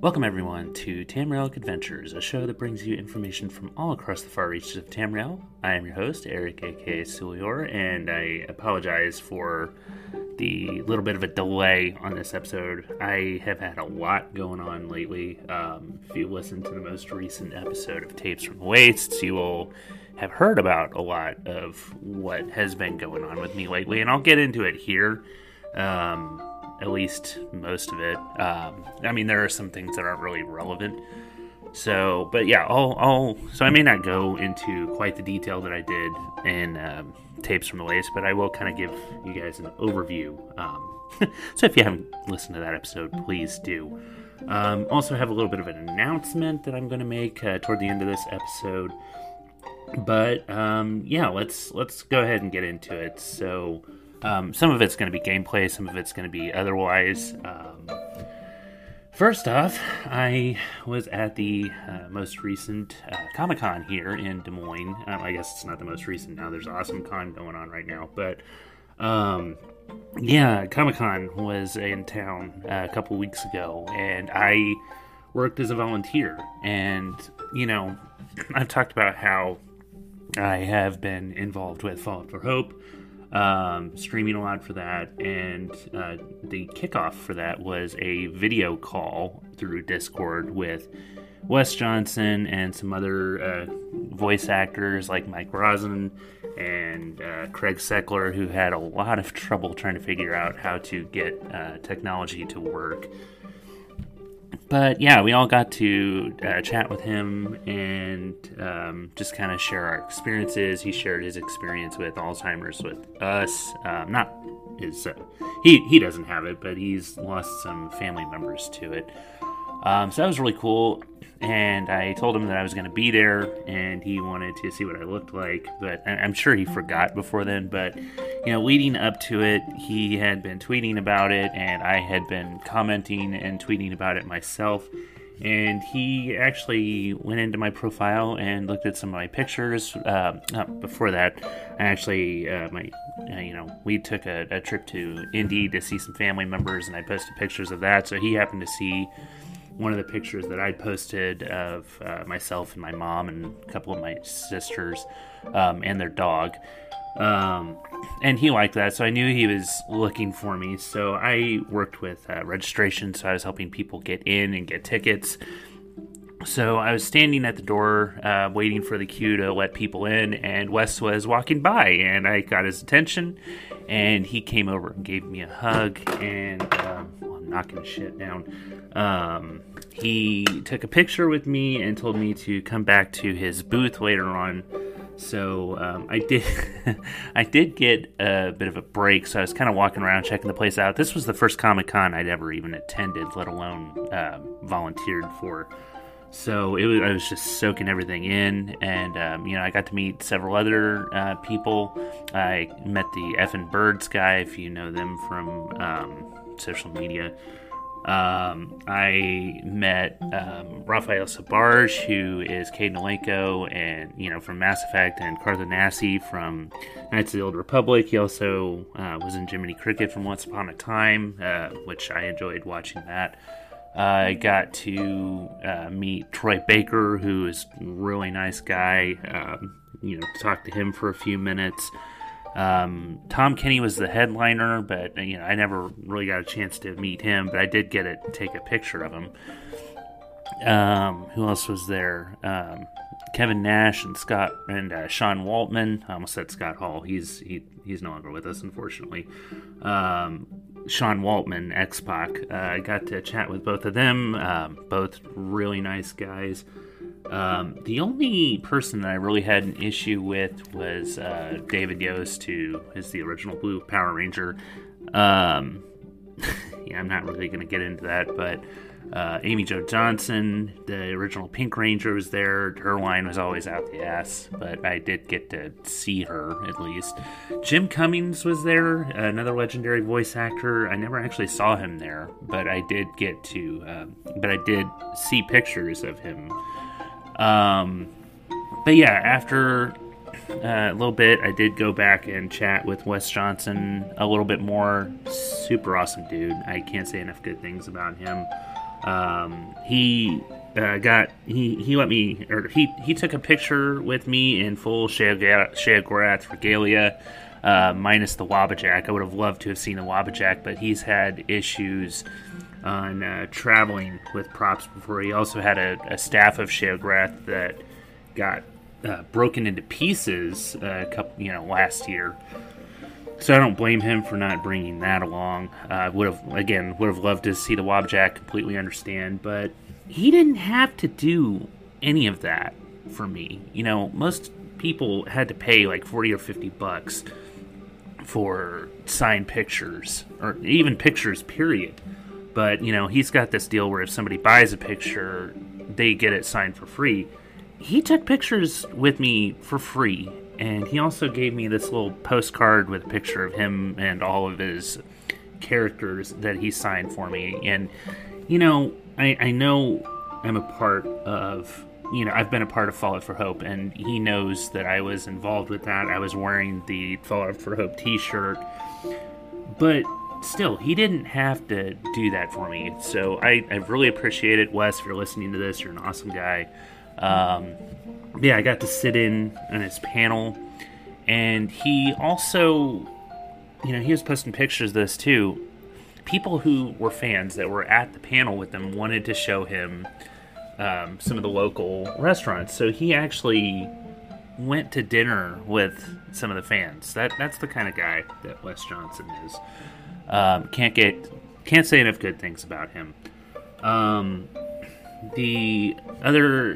Welcome everyone to Tamrielic Adventures, a show that brings you information from all across the far reaches of Tamriel. I am your host, Eric aka Sulior, and I apologize for the little bit of a delay on this episode. I have had a lot going on lately. If you listen to the most recent episode of Tapes from the Wastes, you will have heard about a lot of what has been going on with me lately, and I'll get into it here. At least most of it. I mean, there are some things that aren't really relevant. So, but yeah, so I may not go into quite the detail that I did in Tapes from the Wastes, but I will kind of give you guys an overview. So if you haven't listened to that episode, please do. Also have a little bit of an announcement that I'm going to make toward the end of this episode. But yeah, let's go ahead and get into it. So some of it's going to be gameplay, some of it's going to be otherwise. First off, I was at the most recent Comic-Con here in Des Moines. I guess it's not the most recent now. There's Awesome Con going on right now. But yeah, Comic-Con was in town a couple weeks ago, and I worked as a volunteer. And, you know, I've talked about how I have been involved with Fallout for Hope. Streaming a lot for that, and the kickoff for that was a video call through Discord with Wes Johnson and some other voice actors like Mike Rosen and Craig Seckler, who had a lot of trouble trying to figure out how to get technology to work. But yeah, we all got to chat with him and just kind of share our experiences. He shared his experience with Alzheimer's with us. Not his, he doesn't have it, but he's lost some family members to it. So that was really cool. And I told him that I was going to be there, and he wanted to see what I looked like. But I'm sure he forgot before then. But, you know, leading up to it, he had been tweeting about it, and I had been commenting and tweeting about it myself. And he actually went into my profile and looked at some of my pictures. Before that, I actually, we took a trip to Indy to see some family members, and I posted pictures of that. So he happened to see one of the pictures that I posted of myself and my mom and a couple of my sisters and their dog. And he liked that, so I knew he was looking for me. So I worked with registration, so I was helping people get in and get tickets. So I was standing at the door waiting for the queue to let people in, and Wes was walking by, and I got his attention, and he came over and gave me a hug, and knocking shit down. He took a picture with me and told me to come back to his booth later on. So I did I did get a bit of a break, so I was kind of walking around checking the place out. This was the first Comic-Con I'd ever even attended, let alone volunteered for. So I was just soaking everything in, and, I got to meet several other people. I met the Effin' Birds guy, if you know them from social media. I met Rafael Sabarge, who is Kaidan Alenko, and from Mass Effect, and Carth Onasi from Knights of the Old Republic. He also was in Jiminy Cricket from Once Upon a Time, which I enjoyed watching that. I got to meet Troy Baker, who is a really nice guy. Talked to him for a few minutes. Tom Kenny was the headliner, but I never really got a chance to meet him, but I did get to take a picture of him. Who else was there? Kevin Nash and Scott and Sean Waltman. I almost said Scott Hall. He's no longer with us, unfortunately. Sean Waltman, X-Pac. I got to chat with both of them. Both really nice guys. The only person that I really had an issue with was David Yost, who is the original Blue Power Ranger. Yeah, I'm not really going to get into that, but Amy Jo Johnson, the original Pink Ranger, was there. Her line was always out the ass, but I did get to see her, at least. Jim Cummings was there, another legendary voice actor. I never actually saw him there, but I did get to, but I did see pictures of him. But yeah, after a little bit, I did go back and chat with Wes Johnson a little bit more. Super awesome dude. I can't say enough good things about him. He took a picture with me in full Sheogorath regalia, minus the Wabbajack. I would have loved to have seen the Wabbajack, but he's had issues on traveling with props before. He also had a staff of Sheogorath that got broken into pieces last year. So I don't blame him for not bringing that along. Would have loved to see the Wabbajack, completely understand, but he didn't have to do any of that for me. You know, most people had to pay like $40 or $50 for signed pictures, or even pictures, period. But, you know, he's got this deal where if somebody buys a picture, they get it signed for free. He took pictures with me for free, and he also gave me this little postcard with a picture of him and all of his characters that he signed for me. And, you know, I know I'm a part of, you know, I've been a part of Fallout for Hope, and he knows that I was involved with that. I was wearing the Fallout for Hope t-shirt, but still, he didn't have to do that for me. So I really appreciate it, Wes, if you're listening to this. You're an awesome guy. I got to sit in on his panel, and he also, you know, he was posting pictures of this too. People who were fans that were at the panel with him wanted to show him some of the local restaurants, so he actually went to dinner with some of the fans. That's the kind of guy that Wes Johnson is. Can't say enough good things about him. The other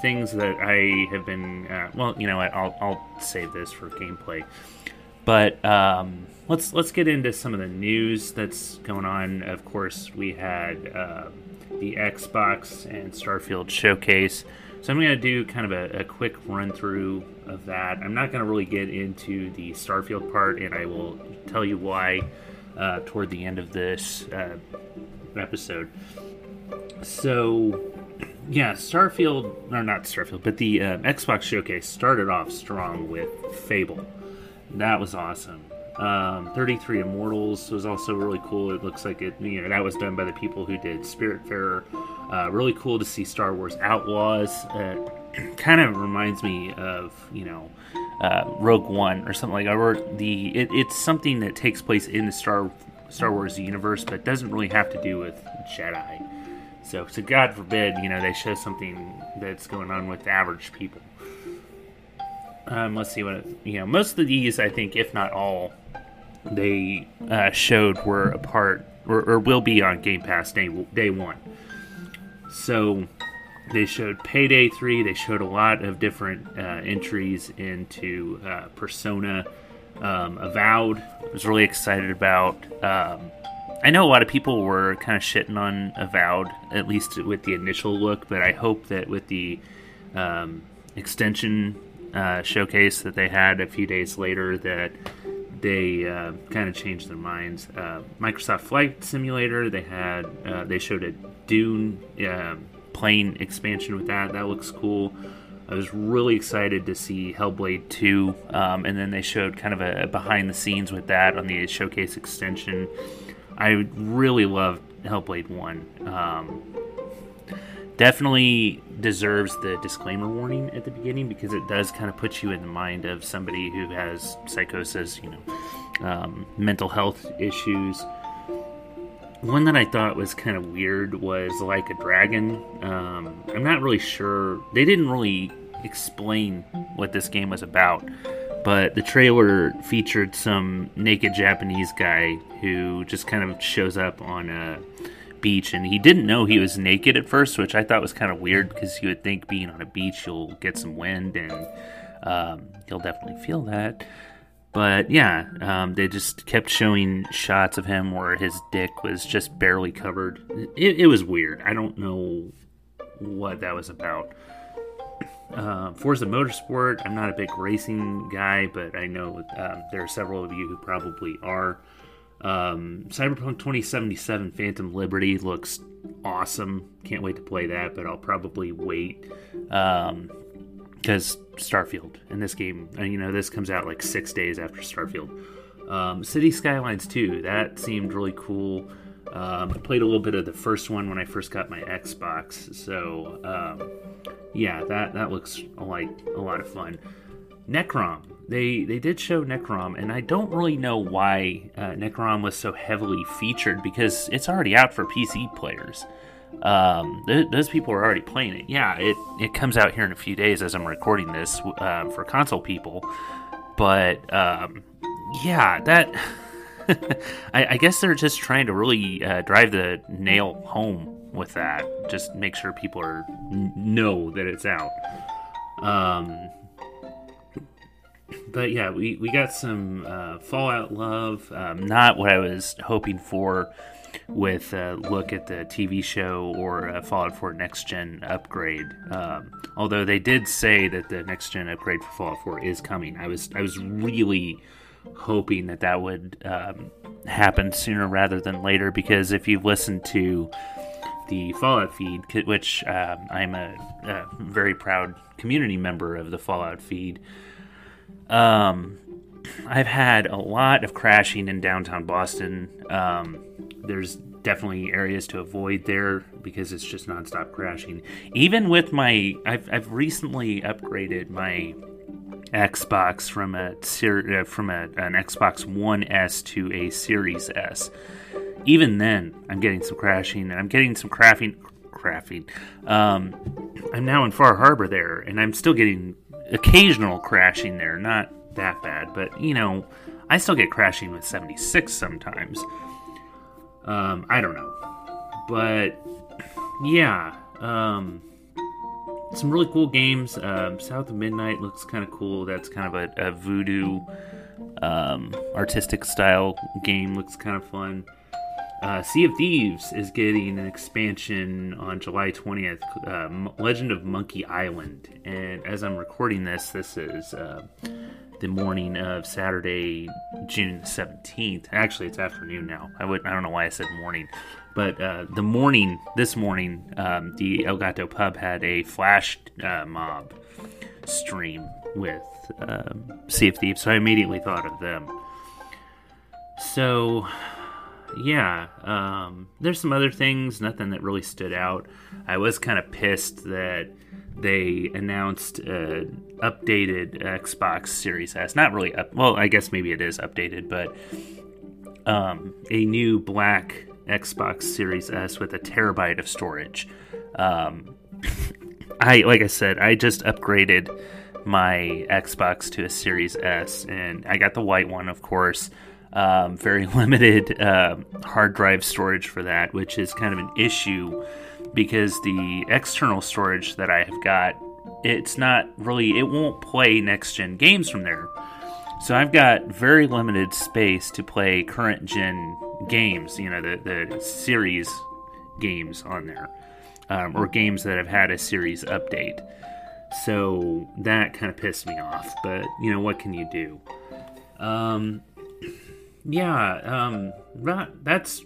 things that I have been... I'll save this for gameplay. But let's get into some of the news that's going on. Of course, we had the Xbox and Starfield showcase. So I'm going to do kind of a quick run-through of that. I'm not going to really get into the Starfield part, and I will tell you why toward the end of this episode. So... yeah, the Xbox showcase started off strong with Fable. That was awesome. 33 Immortals was also really cool. It looks like it, you know, that was done by the people who did Spiritfarer. Really cool to see Star Wars Outlaws. Kind of reminds me of, you know, Rogue One or something like that. Or it's something that takes place in the Star Wars universe, but doesn't really have to do with Jedi. So God forbid, you know, they show something that's going on with average people. Let's see most of these, I think, if not all, they showed were a part, or will be on Game Pass day one. So they showed Payday 3, they showed a lot of different entries into Persona, Avowed. I was really excited about... I know a lot of people were kind of shitting on Avowed, at least with the initial look, but I hope that with the extension showcase that they had a few days later, that they kind of changed their minds. Microsoft Flight Simulator, they showed a Dune plane expansion with that. That looks cool. I was really excited to see Hellblade 2, and then they showed kind of a behind the scenes with that on the showcase extension. I really loved Hellblade 1. Definitely deserves the disclaimer warning at the beginning, because it does kind of put you in the mind of somebody who has psychosis, you know, mental health issues. One that I thought was kind of weird was Like a Dragon. I'm not really sure. They didn't really explain what this game was about, but the trailer featured some naked Japanese guy who just kind of shows up on a beach, and he didn't know he was naked at first, which I thought was kind of weird, because you would think being on a beach you'll get some wind, and you'll definitely feel that. But yeah, they just kept showing shots of him where his dick was just barely covered. It was weird. I don't know what that was about. Forza Motorsport, I'm not a big racing guy, but I know there are several of you who probably are. Cyberpunk 2077 Phantom Liberty looks awesome. Can't wait to play that, but I'll probably wait because Starfield and this game, you know, this comes out like 6 days after Starfield. City Skylines 2, that seemed really cool. I played a little bit of the first one when I first got my Xbox, so yeah, that looks like a lot of fun. Necrom. They did show Necrom, and I don't really know why Necrom was so heavily featured, because it's already out for PC players. Those people are already playing it. Yeah, it comes out here in a few days as I'm recording this for console people. But yeah, that I guess they're just trying to really drive the nail home with that. Just make sure people know that it's out. But yeah, we got some Fallout love. Not what I was hoping for with a look at the TV show or a Fallout 4 next-gen upgrade. Although they did say that the next-gen upgrade for Fallout 4 is coming. I was really hoping that would happen sooner rather than later, because if you've listened to the Fallout Feed, which I'm a very proud community member of the Fallout Feed, I've had a lot of crashing in downtown Boston. There's definitely areas to avoid there because it's just nonstop crashing. Even with my, I've recently upgraded my Xbox from an Xbox One S to a Series S. Even then, I'm getting some crashing, and I'm getting some crafting. I'm now in Far Harbor there, and I'm still getting occasional crashing there, not that bad, but you know, I still get crashing with 76 sometimes. I don't know, but yeah, some really cool games. South of Midnight looks kind of cool. That's kind of a voodoo artistic style game, looks kind of fun. Sea of Thieves is getting an expansion on July 20th, Legend of Monkey Island. And as I'm recording this, this is the morning of Saturday, June 17th. Actually, it's afternoon now. I don't know why I said morning. But this morning, the El Gato Pub had a flash mob stream with Sea of Thieves, so I immediately thought of them. So yeah, there's some other things, nothing that really stood out. I was kind of pissed that they announced an updated Xbox Series S. Not really well, I guess maybe it is updated, but a new black Xbox Series S with 1 terabyte of storage. I just upgraded my Xbox to a Series S, and I got the white one, of course. Very limited hard drive storage for that, which is kind of an issue because the external storage that I have got, it won't play next-gen games from there. So I've got very limited space to play current-gen games, you know, the series games on there, or games that have had a series update. So that kind of pissed me off, but, you know, what can you do? That's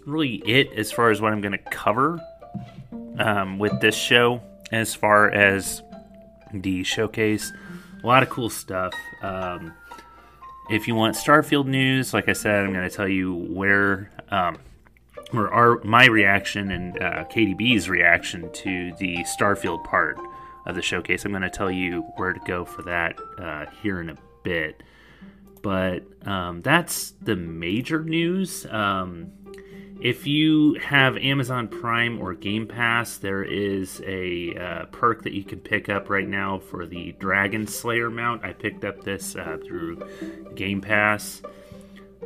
really it as far as what I'm going to cover with this show. As far as the showcase, a lot of cool stuff. If you want Starfield news, like I said, I'm going to tell you my reaction and KDB's reaction to the Starfield part of the showcase. I'm going to tell you where to go for that here in a bit. But that's the major news. If you have Amazon Prime or Game Pass, there is a perk that you can pick up right now for the Dragon Slayer mount. I picked up this through Game Pass.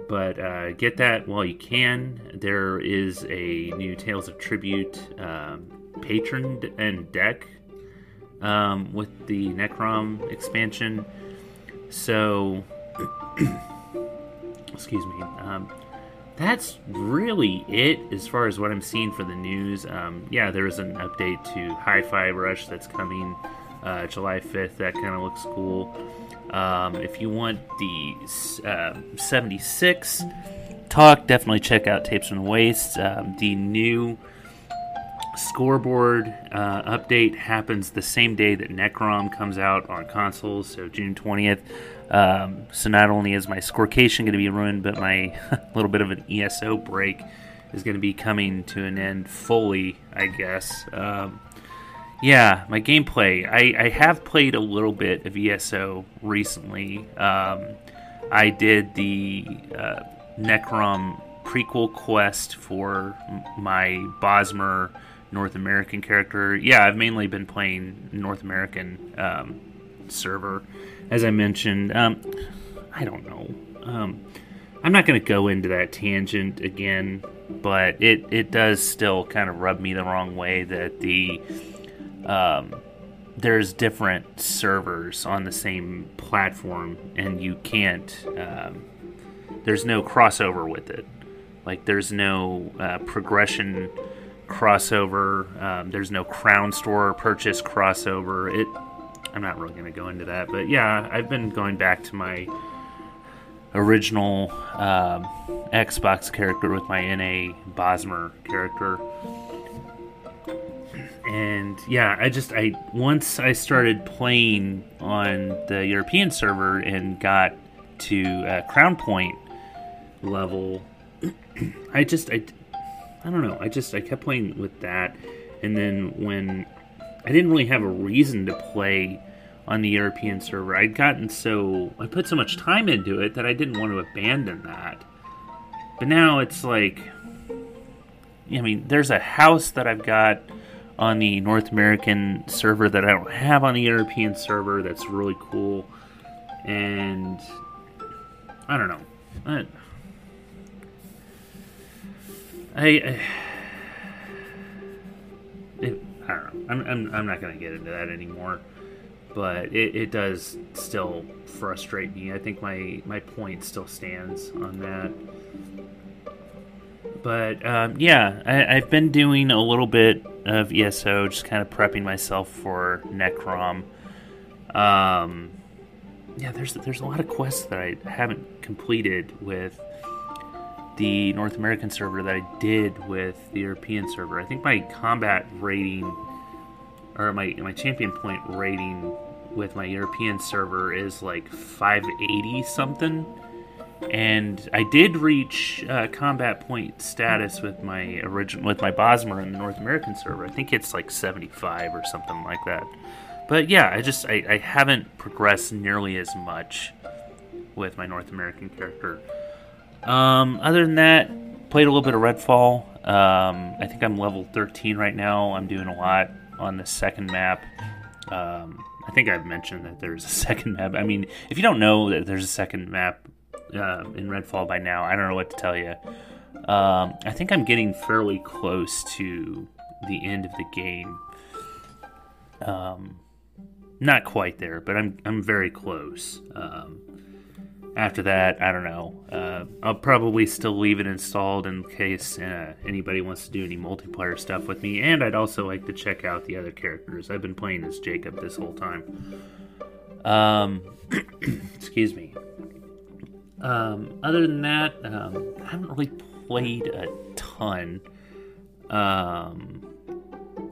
But get that while you can. There is a new Tales of Tribute patron and deck with the Necrom expansion. So excuse me. That's really it as far as what I'm seeing for the news. There is an update to Hi-Fi Rush that's coming July 5th. That kind of looks cool. If you want the 76 talk, definitely check out Tapes from the Wastes. The new scoreboard update happens the same day that Necrom comes out on consoles, so June 20th. So not only is my scorecation going to be ruined, but my little bit of an ESO break is going to be coming to an end fully, I guess. Yeah, my gameplay. I have played a little bit of ESO recently. I did the Necrom prequel quest for my Bosmer North American character. Yeah, I've mainly been playing North American server, as I mentioned. I don't know. I'm not going to go into that tangent again, but it does still kind of rub me the wrong way that the there's different servers on the same platform, and you can't... there's no crossover with it. Like, there's no progression crossover. There's no crown store purchase crossover. I'm not really going to go into that, but yeah, I've been going back to my original Xbox character with my NA Bosmer character. And yeah, I once I started playing on the European server and got to Crown Point level, I don't know. I kept playing with that, and then when I didn't really have a reason to play on the European server, I put so much time into it that I didn't want to abandon that. But now it's like, I mean, there's a house that I've got on the North American server that I don't have on the European server. That's really cool, and I don't know. I don't know. I'm not gonna get into that anymore. But it does still frustrate me. I think my point still stands on that. But yeah, I've been doing a little bit of ESO, just kind of prepping myself for Necrom. Yeah, there's a lot of quests that I haven't completed with the North American server that I did with the European server. I think my combat rating, or my champion point rating with my European server is like 580 something. And I did reach combat point status with my Bosmer in the North American server. I think it's like 75 or something like that. But yeah, I haven't progressed nearly as much with my North American character. Other than that, played a little bit of Redfall. I think I'm level 13 right now. I'm doing a lot on the second map. I think I've mentioned that there's a second map. I mean, if you don't know that there's a second map in Redfall by now, I don't know what to tell you. I think I'm getting fairly close to the end of the game. Not quite there, but I'm very close. After that, I don't know. I'll probably still leave it installed in case anybody wants to do any multiplayer stuff with me. And I'd also like to check out the other characters. I've been playing as Jacob this whole time. Excuse me. Other than that, I haven't really played a ton. I'm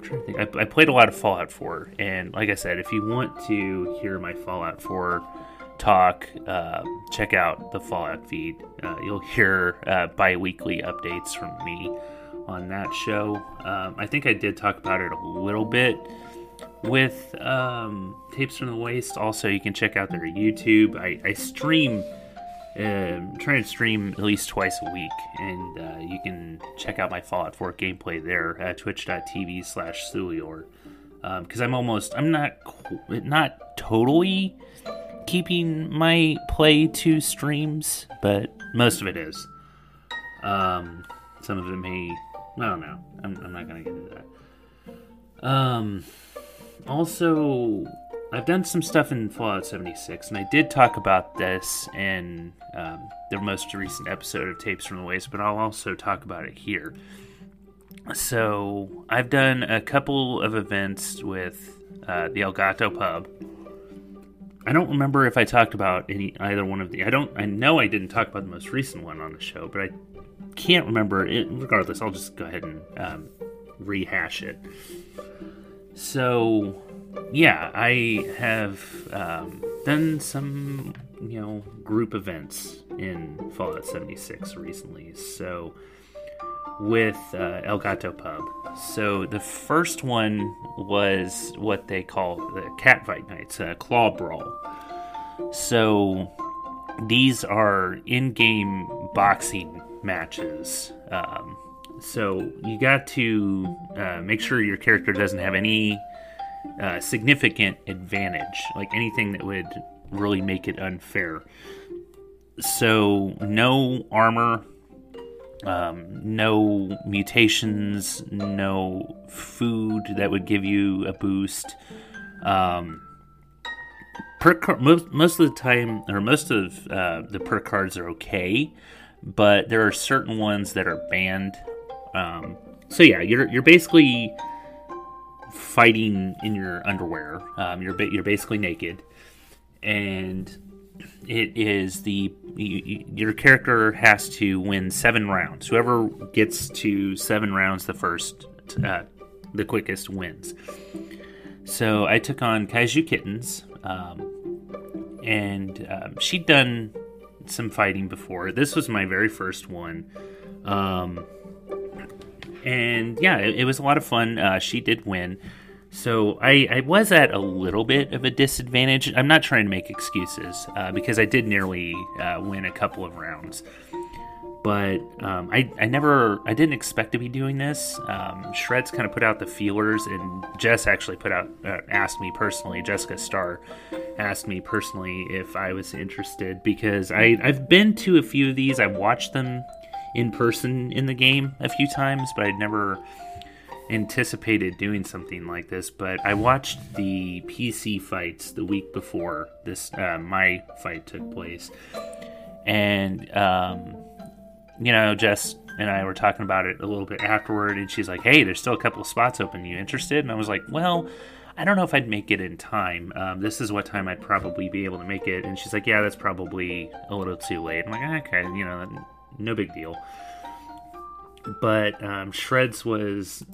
trying to think. I played a lot of Fallout 4. And like I said, if you want to hear my Fallout 4 talk, check out the Fallout Feed. You'll hear bi-weekly updates from me on that show. I think I did talk about it a little bit with Tapes from the Wastes. Also, you can check out their YouTube. I stream, trying to stream at least twice a week, and you can check out my Fallout 4 gameplay there at twitch.tv/Sulior, because I'm not totally keeping my play to streams, but most of it is. Some of it may... I don't know. I'm not going to get into that. Also, I've done some stuff in Fallout 76, and I did talk about this in the most recent episode of Tapes from the Wastes, but I'll also talk about it here. So, I've done a couple of events with the El Gato Pub. I don't remember if I talked about either one of the... I know I didn't talk about the most recent one on the show, but I can't remember it. Regardless, I'll just go ahead and rehash it. So, yeah, I have done some, group events in Fallout 76 recently. So with El Gato Pub. So the first one was what they call the catfight nights, claw brawl. So these are in-game boxing matches. So you got to make sure your character doesn't have any significant advantage, like anything that would really make it unfair. So no armor, no mutations, no food that would give you a boost. Most of the time, or most of the perk cards are okay, but there are certain ones that are banned. So yeah, you're basically fighting in your underwear. You're basically naked, and it is your character has to win 7 rounds. Whoever gets to 7 rounds the quickest wins. So I took on Kaiju Kittens, and she'd done some fighting before. This was my very first one, and yeah, it was a lot of fun. She did win. So I was at a little bit of a disadvantage. I'm not trying to make excuses, because I did nearly win a couple of rounds. But I didn't expect to be doing this. Shreds kind of put out the feelers, and Jess actually Jessica Starr asked me personally if I was interested, because I've been to a few of these. I've watched them in person in the game a few times, but I'd never anticipated doing something like this. But I watched the PC fights the week before this my fight took place, and Jess and I were talking about it a little bit afterward, and she's like, hey, there's still a couple of spots open, you interested? And I was like, well, I don't know if I'd make it in time. This is what time I'd probably be able to make it. And she's like, yeah, that's probably a little too late. I'm like, okay, no big deal. But Shreds was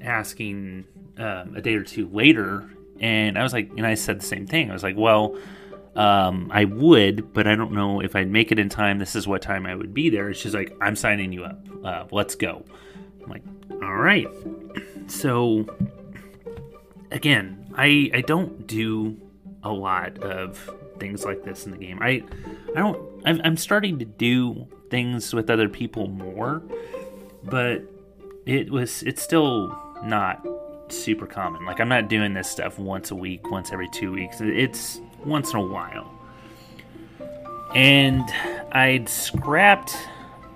asking a day or two later, and I was like, and I said the same thing. I was like, well, I would, but I don't know if I'd make it in time. This is what time I would be there. And she's like, I'm signing you up. Let's go. I'm like, all right. So again, I don't do a lot of things like this in the game. I'm starting to do things with other people more, but it's still not super common. Like, I'm not doing this stuff once a week, once every 2 weeks. It's once in a while. And I'd scrapped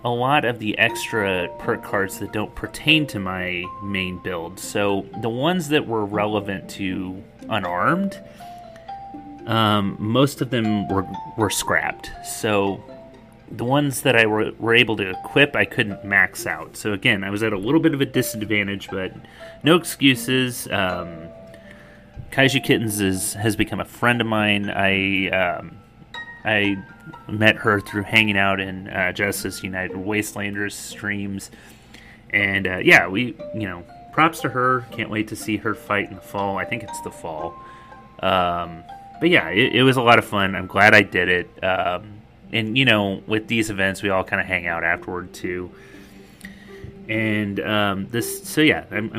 a lot of the extra perk cards that don't pertain to my main build. So the ones that were relevant to unarmed, most of them were scrapped. So the ones that I were able to equip, I couldn't max out. So again, I was at a little bit of a disadvantage, but no excuses. Kaiju Kittens has become a friend of mine. I met her through hanging out in Justice United Wastelanders streams. And yeah, we, props to her. Can't wait to see her fight in the fall. I think it's the fall. But yeah, it was a lot of fun. I'm glad I did it. And, with these events, we all kind of hang out afterward, too. And I'm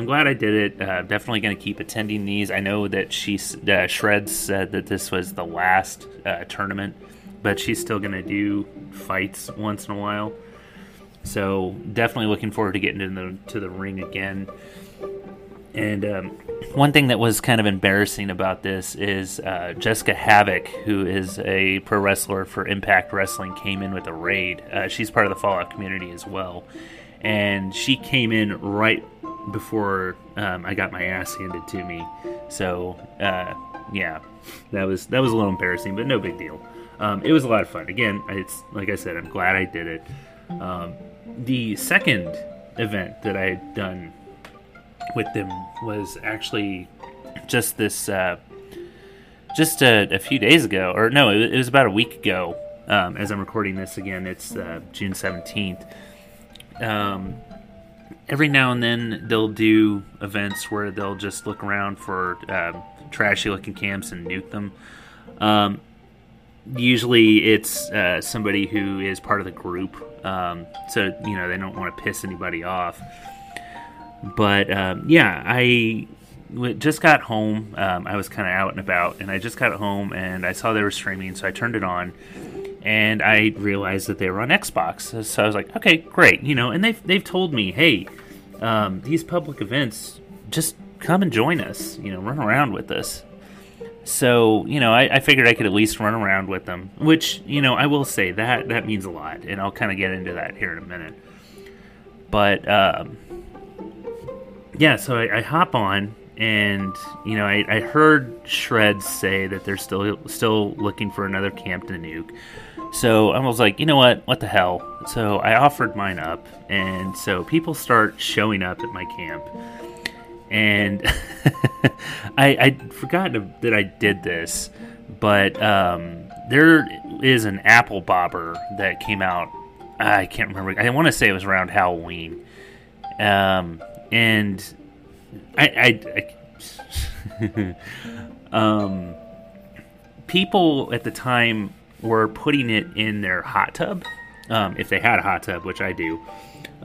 glad I did it. Definitely going to keep attending these. I know that Shred said that this was the last tournament, but she's still going to do fights once in a while. So definitely looking forward to getting to the ring again. And one thing that was kind of embarrassing about this is Jessica Havoc, who is a pro wrestler for Impact Wrestling, came in with a raid. She's part of the Fallout community as well. And she came in right before I got my ass handed to me. So, yeah, that was a little embarrassing, but no big deal. It was a lot of fun. Again, it's like I said, I'm glad I did it. The second event that I had done with them was actually just this, just a few days ago, or no, it was about a week ago. As I'm recording this again, it's June 17th. Every now and then they'll do events where they'll just look around for trashy looking camps and nuke them. usually it's somebody who is part of the group, so you know they don't want to piss anybody off. But yeah, I just got home. I was kind of out and about, and I just got home and I saw they were streaming, so I turned it on, and I realized that they were on Xbox. So I was like, okay, great, you know. And they've told me, hey, these public events, just come and join us, you know, run around with us. So, you know, I figured I could at least run around with them, which, you know, I will say that means a lot, and I'll kind of get into that here in a minute. But, yeah, so I hop on, and, you know, I heard Shreds say that they're still looking for another camp to nuke. So I was like, you know what the hell? So I offered mine up, and so people start showing up at my camp. And I'd forgotten that I did this, but there is an apple bobber that came out. I can't remember. I want to say it was around Halloween. And I people at the time were putting it in their hot tub, if they had a hot tub, which I do.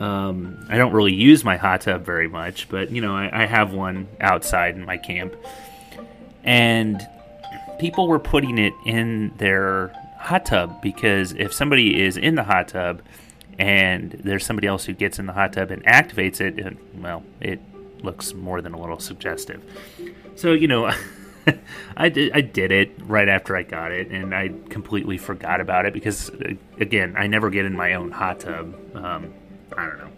I don't really use my hot tub very much, but, you know, I have one outside in my camp. And people were putting it in their hot tub because if somebody is in the hot tub and there's somebody else who gets in the hot tub and activates it, it looks more than a little suggestive. So, you know, I did it right after I got it, and I completely forgot about it because, again, I never get in my own hot tub. I don't know.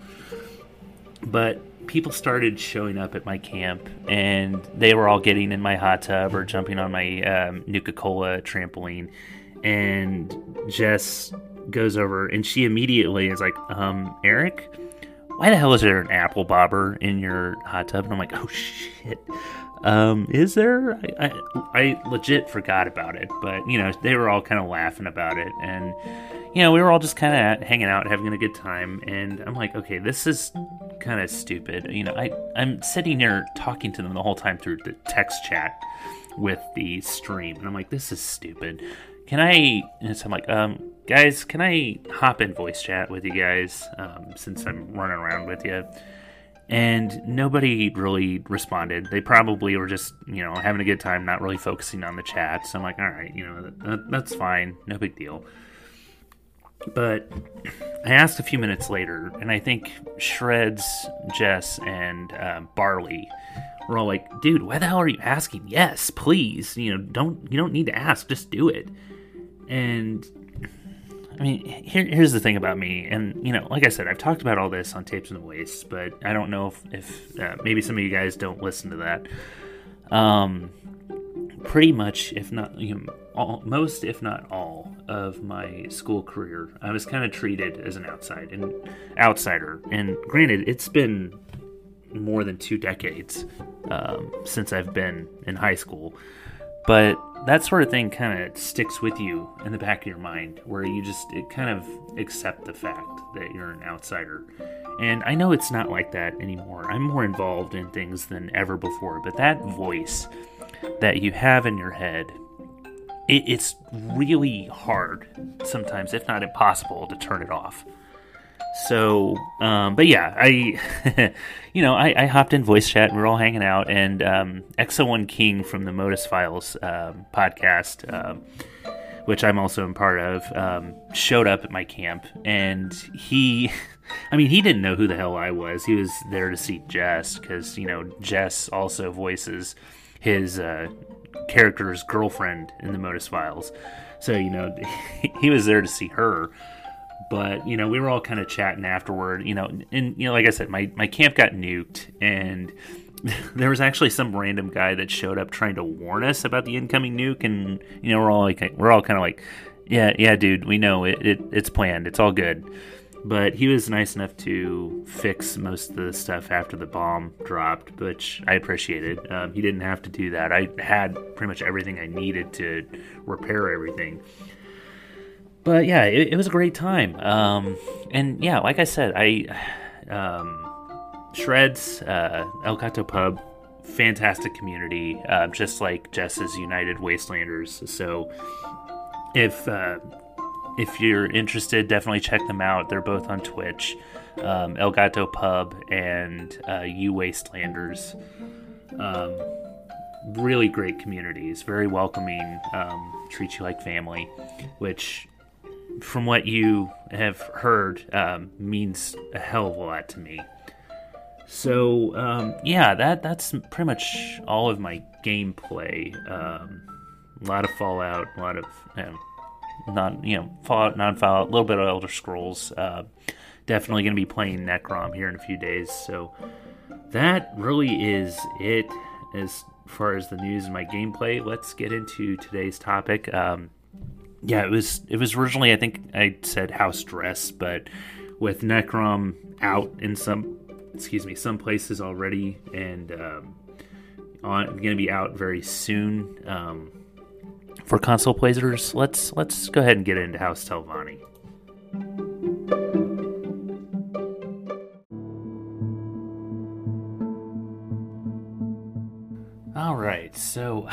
But people started showing up at my camp, and they were all getting in my hot tub or jumping on my Nuka-Cola trampoline. And Jess goes over, and she immediately is like, Eric, why the hell is there an apple bobber in your hot tub? And I'm like, oh, shit. Is there? I legit forgot about it. But, you know, they were all kind of laughing about it. And, you know, we were all just kind of hanging out, having a good time. And I'm like, okay, this is kind of stupid. You know, I'm sitting here talking to them the whole time through the text chat with the stream. And I'm like, this is stupid. And so I'm like, guys, can I hop in voice chat with you guys since I'm running around with you? And nobody really responded. They probably were just, you know, having a good time, not really focusing on the chat. So I'm like, all right, you know, that's fine. No big deal. But I asked a few minutes later, and I think Shreds, Jess, and Barley were all like, dude, why the hell are you asking? Yes, please. You know, you don't need to ask. Just do it. And I mean, here's the thing about me, and, you know, like I said, I've talked about all this on Tapes from the Wastes, but I don't know if maybe some of you guys don't listen to that. Pretty much, if not, you know, most, if not all, of my school career, I was kind of treated as an outsider. And granted, it's been more than 2 decades since I've been in high school, but that sort of thing kind of sticks with you in the back of your mind, where you just kind of accept the fact that you're an outsider. And I know it's not like that anymore. I'm more involved in things than ever before, but that voice that you have in your head, it's really hard sometimes, if not impossible, to turn it off. So, but yeah, you know, I hopped in voice chat, and we were all hanging out, and XO1 King from the Modus Files podcast, which I'm also a part of, showed up at my camp, and he didn't know who the hell I was. He was there to see Jess, because, you know, Jess also voices his character's girlfriend in the Modus Files, so, you know, he was there to see her. But, you know, we were all kind of chatting afterward, you know, and, you know, like I said, my camp got nuked, and there was actually some random guy that showed up trying to warn us about the incoming nuke, and, you know, we're all kind of like, yeah, dude, we know it's planned, it's all good. But he was nice enough to fix most of the stuff after the bomb dropped, which I appreciated. He didn't have to do that. I had pretty much everything I needed to repair everything. But yeah, it was a great time. And yeah, like I said, Shreds, El Gato Pub, fantastic community, just like Jess's United Wastelanders. So If you're interested, definitely check them out. They're both on Twitch, El Gato Pub and You Wastelanders. Really great communities, very welcoming, treat you like family, which, from what you have heard, means a hell of a lot to me. So, yeah, that's pretty much all of my gameplay. A lot of Fallout, a lot of Fallout, non-Fallout, a little bit of Elder Scrolls. Definitely going to be playing Necrom here in a few days. So that really is it as far as the news and my gameplay. Let's get into today's topic. It was originally, I think I said house dress, but with Necrom out in some places already, and going to be out very soon for console players, let's go ahead and get into House Telvanni. All right, so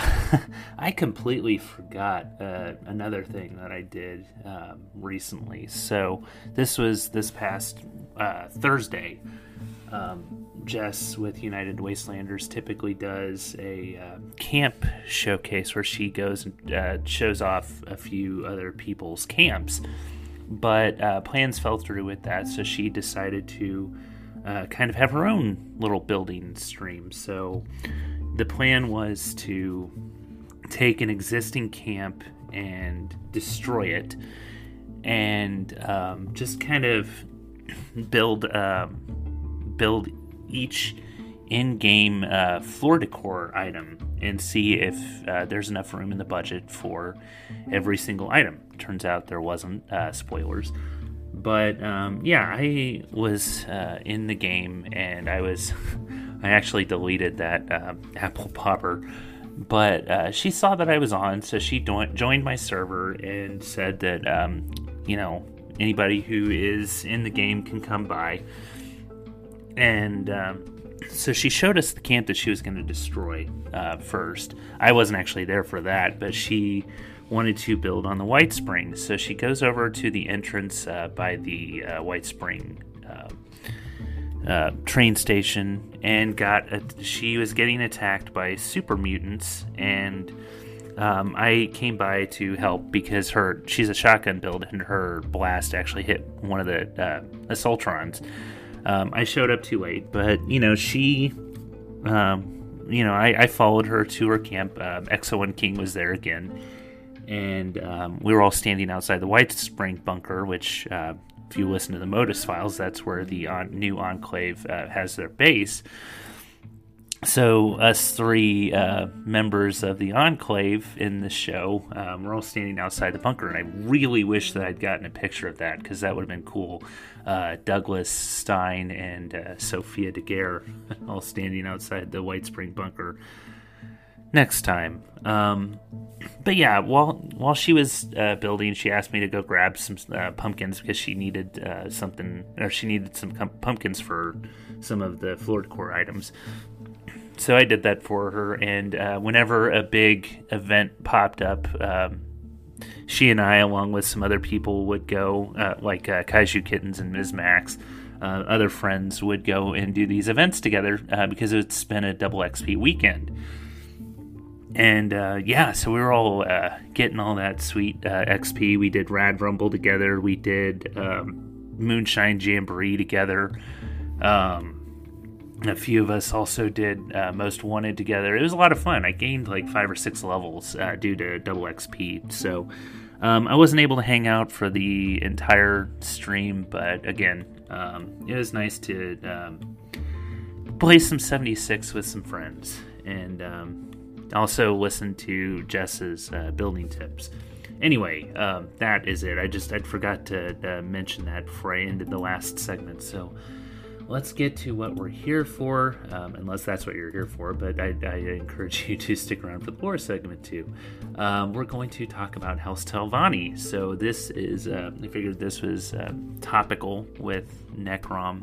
I completely forgot another thing that I did recently. So this was this past Thursday. Jess with United Wastelanders typically does a camp showcase where she goes and shows off a few other people's camps, but plans fell through with that, so she decided to kind of have her own little building stream. So the plan was to take an existing camp and destroy it, and just kind of build each in-game floor decor item and see if there's enough room in the budget for every single item. Turns out there wasn't. Spoilers. But I was in the game, and I actually deleted that Apple Popper. But she saw that I was on, so she joined my server and said that anybody who is in the game can come by. And so she showed us the camp that she was going to destroy first. I wasn't actually there for that, but she wanted to build on the White Spring. So she goes over to the entrance by the White Spring train station, and she was getting attacked by super mutants. And I came by to help because she's a shotgun build, and her blast actually hit one of the Assaultrons. I showed up too late, but, she, I followed her to her camp. Exo1 King was there again, and we were all standing outside the White Spring bunker, which, if you listen to the Modus files, that's where the new Enclave has their base. So us three members of the Enclave in the show, we're all standing outside the bunker, and I really wish that I'd gotten a picture of that, because that would have been cool. Douglas Stein and Sophia Daguerre all standing outside the White Spring bunker next time. But yeah, while she was building, she asked me to go grab some pumpkins, because she needed some pumpkins for some of the floor decor items. So I did that for her, and whenever a big event popped up, she and I, along with some other people, would go, like Kaiju Kittens and Ms. Max, other friends, would go and do these events together, because it's been a double XP weekend. And so we were all getting all that sweet XP. We did Rad Rumble together. We did Moonshine Jamboree together. A few of us also did Most Wanted together. It was a lot of fun. I gained like 5 or 6 levels due to double XP. So I wasn't able to hang out for the entire stream, but again, it was nice to play some 76 with some friends, and also listen to Jess's building tips. Anyway, that is it. I forgot to mention that before I ended the last segment, so let's get to what we're here for, unless that's what you're here for, but I encourage you to stick around for the lore segment too. We're going to talk about House Telvanni. So this is, I figured this was topical with Necrom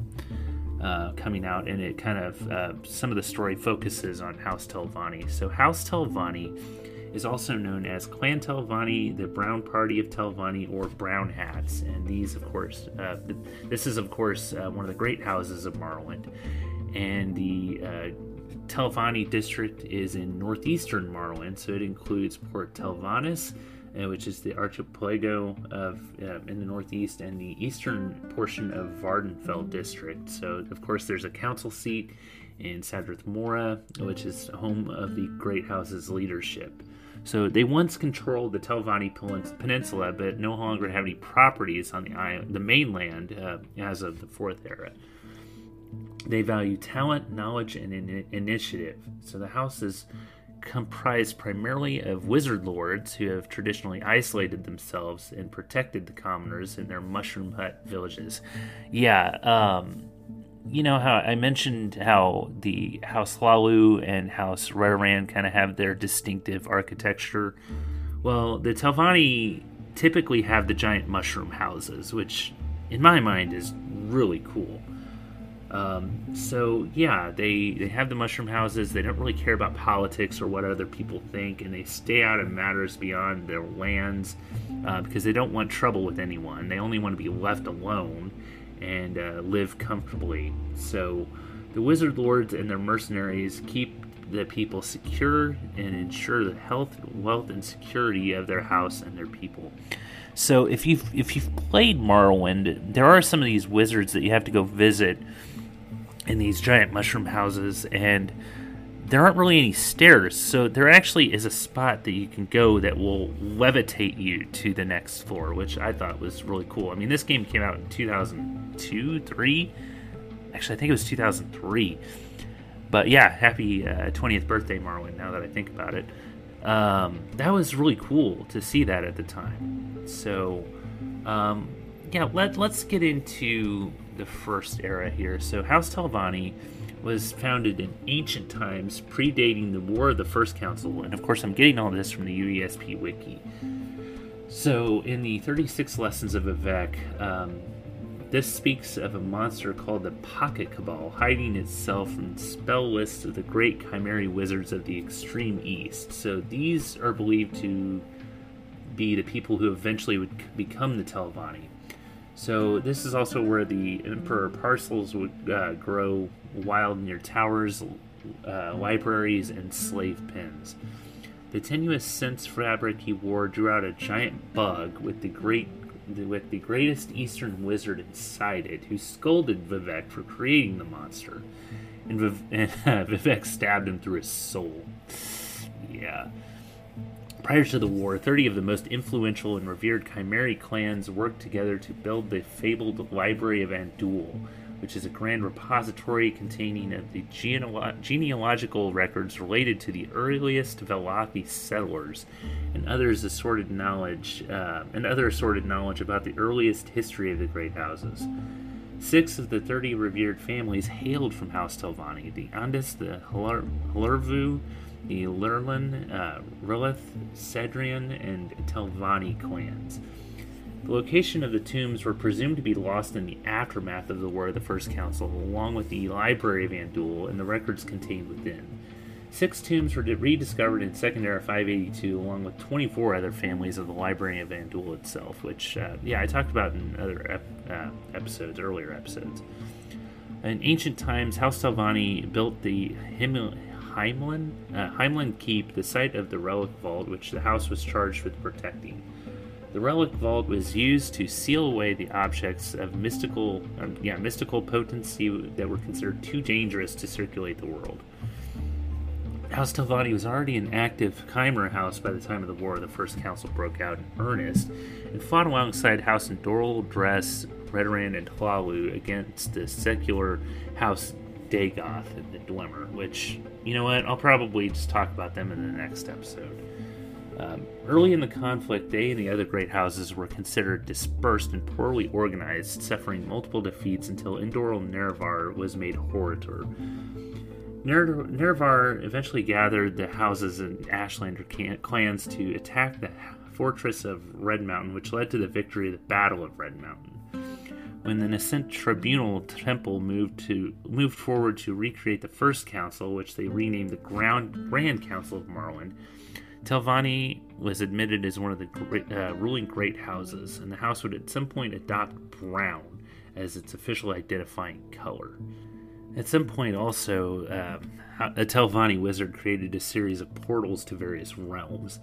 coming out, and it kind of, some of the story focuses on House Telvanni. So House Telvanni is also known as Clan Telvanni, the Brown Party of Telvanni, or Brown Hats. And these, of course, this is, of course, one of the great houses of Morrowind. And the Telvanni district is in northeastern Morrowind, so it includes Port Telvannis, which is the archipelago of in the northeast, and the eastern portion of Vardenfell district. So, of course, there's a council seat in Sadrith Mora, which is home of the Great House's leadership. So they once controlled the Telvanni Peninsula, but no longer have any properties on the island, the mainland, as of the Fourth Era. They value talent, knowledge, and initiative. So the house is comprised primarily of wizard lords who have traditionally isolated themselves and protected the commoners in their mushroom hut villages. You know how I mentioned how the House Lalu and House Redoran kind of have their distinctive architecture? Well, the Telvanni typically have the giant mushroom houses, which in my mind is really cool. They have the mushroom houses. They don't really care about politics or what other people think, and they stay out of matters beyond their lands because they don't want trouble with anyone. They only want to be left alone and live comfortably. So the wizard lords and their mercenaries keep the people secure and ensure the health, wealth, and security of their house and their people. So if you've played Morrowind, there are some of these wizards that you have to go visit in these giant mushroom houses, and there aren't really any stairs, so there actually is a spot that you can go that will levitate you to the next floor, which I thought was really cool. I mean, this game came out in 2003. Actually, I think it was 2003. But yeah, happy 20th birthday, Morrowind, now that I think about it. That was really cool to see that at the time. So, let's get into the first era here. So House Telvanni was founded in ancient times, predating the War of the First Council. And of course, I'm getting all this from the UESP wiki. So in the 36 Lessons of Vivek, this speaks of a monster called the Pocket Cabal, hiding itself from the spell lists of the great Chimeri wizards of the extreme east. So these are believed to be the people who eventually would become the Telvanni. So this is also where the Emperor parcels would grow wild near towers, libraries, and slave pens. The tenuous sense fabric he wore drew out a giant bug with the greatest eastern wizard inside it, who scolded Vivek for creating the monster. And Vivek stabbed him through his soul. Yeah. Prior to the war, 30 of the most influential and revered Chimeri clans worked together to build the fabled Library of Andul, which is a grand repository containing of the genealogical records related to the earliest Velathi settlers and other assorted knowledge about the earliest history of the great houses. 6 of the 30 revered families hailed from House Telvanni: the Andis, the Halarvu, the Lurlan, Rilith, Cedrian, and Telvanni clans. The location of the tombs were presumed to be lost in the aftermath of the War of the First Council, along with the Library of Andul and the records contained within. 6 tombs were rediscovered in Second Era 582, along with 24 other families of the Library of Andul itself, which, I talked about in other earlier episodes. In ancient times, House Telvanni built the Heimland Keep, the site of the Relic Vault, which the house was charged with protecting. The Relic Vault was used to seal away the objects of mystical potency that were considered too dangerous to circulate the world. House Telvanni was already an active Chimera house by the time of the War of the First Council broke out in earnest, and fought alongside House Andoril, Dress, Redoran, and Hlalu against the secular House Dagoth and the Dwemer, which, you know what, I'll probably just talk about them in the next episode. Early in the conflict, they and the other great houses were considered dispersed and poorly organized, suffering multiple defeats until Indoril Nerevar was made Horritor. Nerevar eventually gathered the houses and Ashlander clans to attack the fortress of Red Mountain, which led to the victory of the Battle of Red Mountain. When the Nascent Tribunal Temple moved forward to recreate the First Council, which they renamed the Grand Council of Morrowind, Telvanni was admitted as one of the ruling great houses, and the house would at some point adopt brown as its official identifying color. At some point also, a Telvanni wizard created a series of portals to various realms.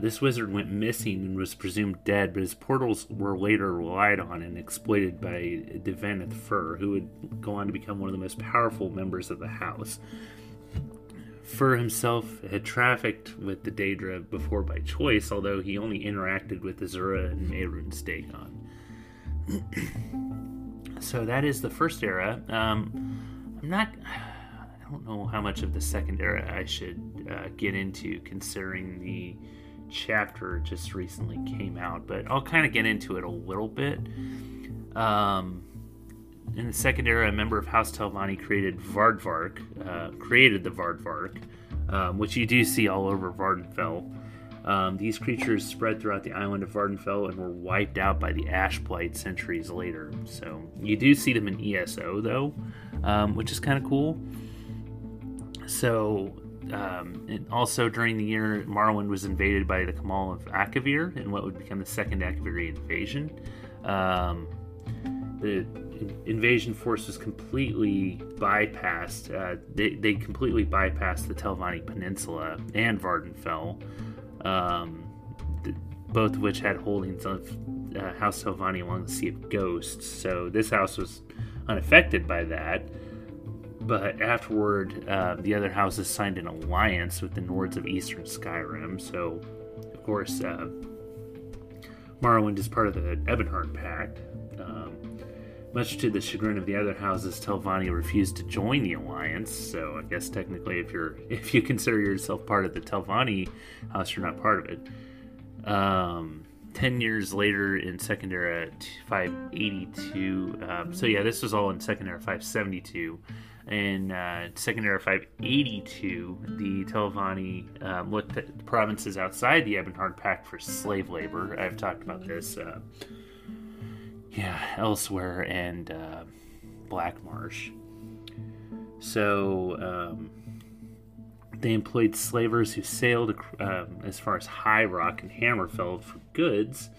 This wizard went missing and was presumed dead, but his portals were later relied on and exploited by Devanith Fur, who would go on to become one of the most powerful members of the house. Fur himself had trafficked with the Daedra before by choice, although he only interacted with Azura and Mehrunes Dagon. So that is the first era. I don't know how much of the second era I should get into, considering the chapter just recently came out, but I'll kind of get into it a little bit. In the second era, a member of House Telvanni created the Vardvark, which you do see all over Vardenfell. These creatures spread throughout the island of Vardenfell and were wiped out by the Ash Blight centuries later. So you do see them in ESO, though, which is kind of cool. So, and also during the year, Morrowind was invaded by the Kamal of Akavir in what would become the Second Akaviri Invasion. The invasion force was completely bypassed. They completely bypassed the Telvanni Peninsula and Vardenfell, both of which had holdings of House Telvanni along the Sea of Ghosts. So this house was unaffected by that. But afterward, the other houses signed an alliance with the Nords of Eastern Skyrim. So, of course, Morrowind is part of the Ebonheart Pact. Much to the chagrin of the other houses, Telvanni refused to join the alliance. So, I guess technically, if you consider yourself part of the Telvanni house, you're not part of it. 10 years later in Second Era 582. This was all in Second Era 572. In Second Era 582, the Telvanni looked at provinces outside the Ebonheart Pact for slave labor. I've talked about this elsewhere, and Black Marsh. So they employed slavers who sailed as far as High Rock and Hammerfell for goods.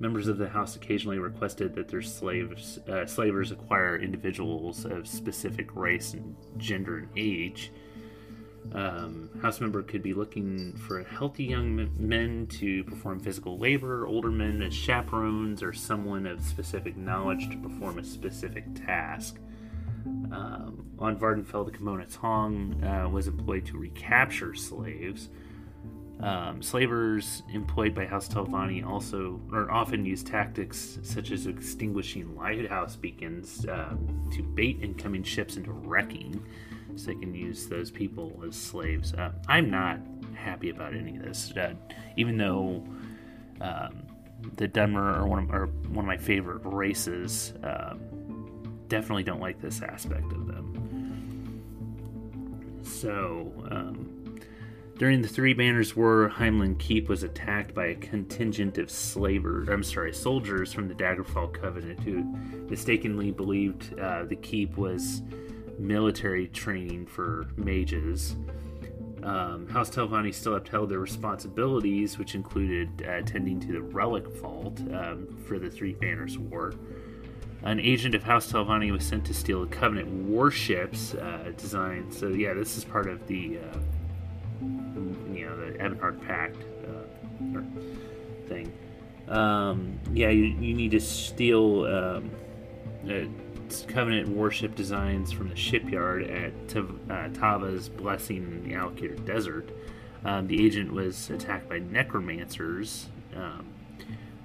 Members of the house occasionally requested that their slavers acquire individuals of specific race and gender and age. House member could be looking for healthy young men to perform physical labor, older men as chaperones, or someone of specific knowledge to perform a specific task. On Vardenfell, the Kimona Tong was employed to recapture slaves. Slavers employed by House Telvanni often used tactics such as extinguishing lighthouse beacons to bait incoming ships into wrecking, so they can use those people as slaves. I'm not happy about any of this, even though the Dunmer are one of my favorite races. Definitely don't like this aspect of them. So, during the Three Banners War, Heimland Keep was attacked by a contingent of soldiers from the Daggerfall Covenant who mistakenly believed the Keep was military training for mages. House Telvanni still upheld their responsibilities, which included attending to the Relic Vault for the Three Banners War. An agent of House Telvanni was sent to steal the Covenant warships design. So yeah, this is part of the the Ebonheart Pact thing. You need to steal Covenant warship designs from the shipyard at Tava's Blessing in the Alakir Desert. The agent was attacked by necromancers.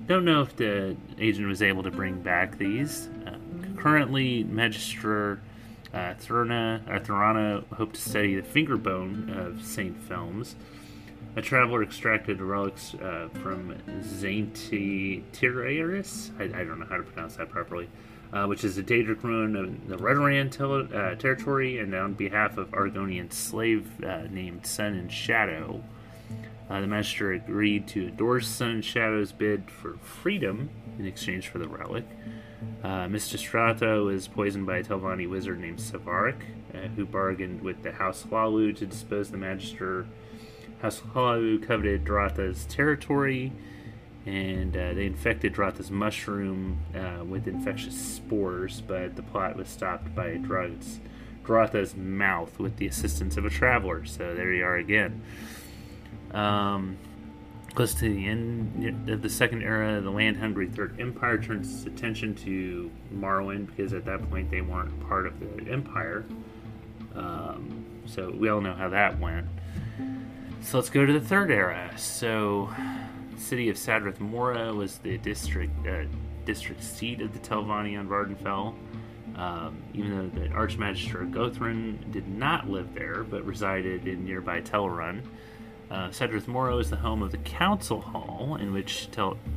Don't know if the agent was able to bring back these. Currently, Magister Thrana hoped to study the fingerbone of St. Films. A traveler extracted relics from Zaintiraeris, I don't know how to pronounce that properly, which is a Daedric ruin of the Redoran territory, and on behalf of Argonian slave named Sun and Shadow. The Magister agreed to endorse Sun and Shadow's bid for freedom in exchange for the relic. Mr. Strato was poisoned by a Telvanni wizard named Savarik, who bargained with the House Lalu to dispose the Magister Hashalu coveted Dratha's territory, and they infected Dratha's mushroom with infectious spores, but the plot was stopped by Dratha's mouth with the assistance of a traveler. So there you are again. Close to the end of the Second Era, the land-hungry Third Empire turns its attention to Morrowind, because at that point they weren't part of the Empire. So we all know how that went. So let's go to the Third Era. So the city of Sadrath Mora was the district seat of the Telvanni on Vardenfell. Even though the Archmagister Gothrin did not live there, but resided in nearby Telrun. Sadrath Mora is the home of the Council Hall, in which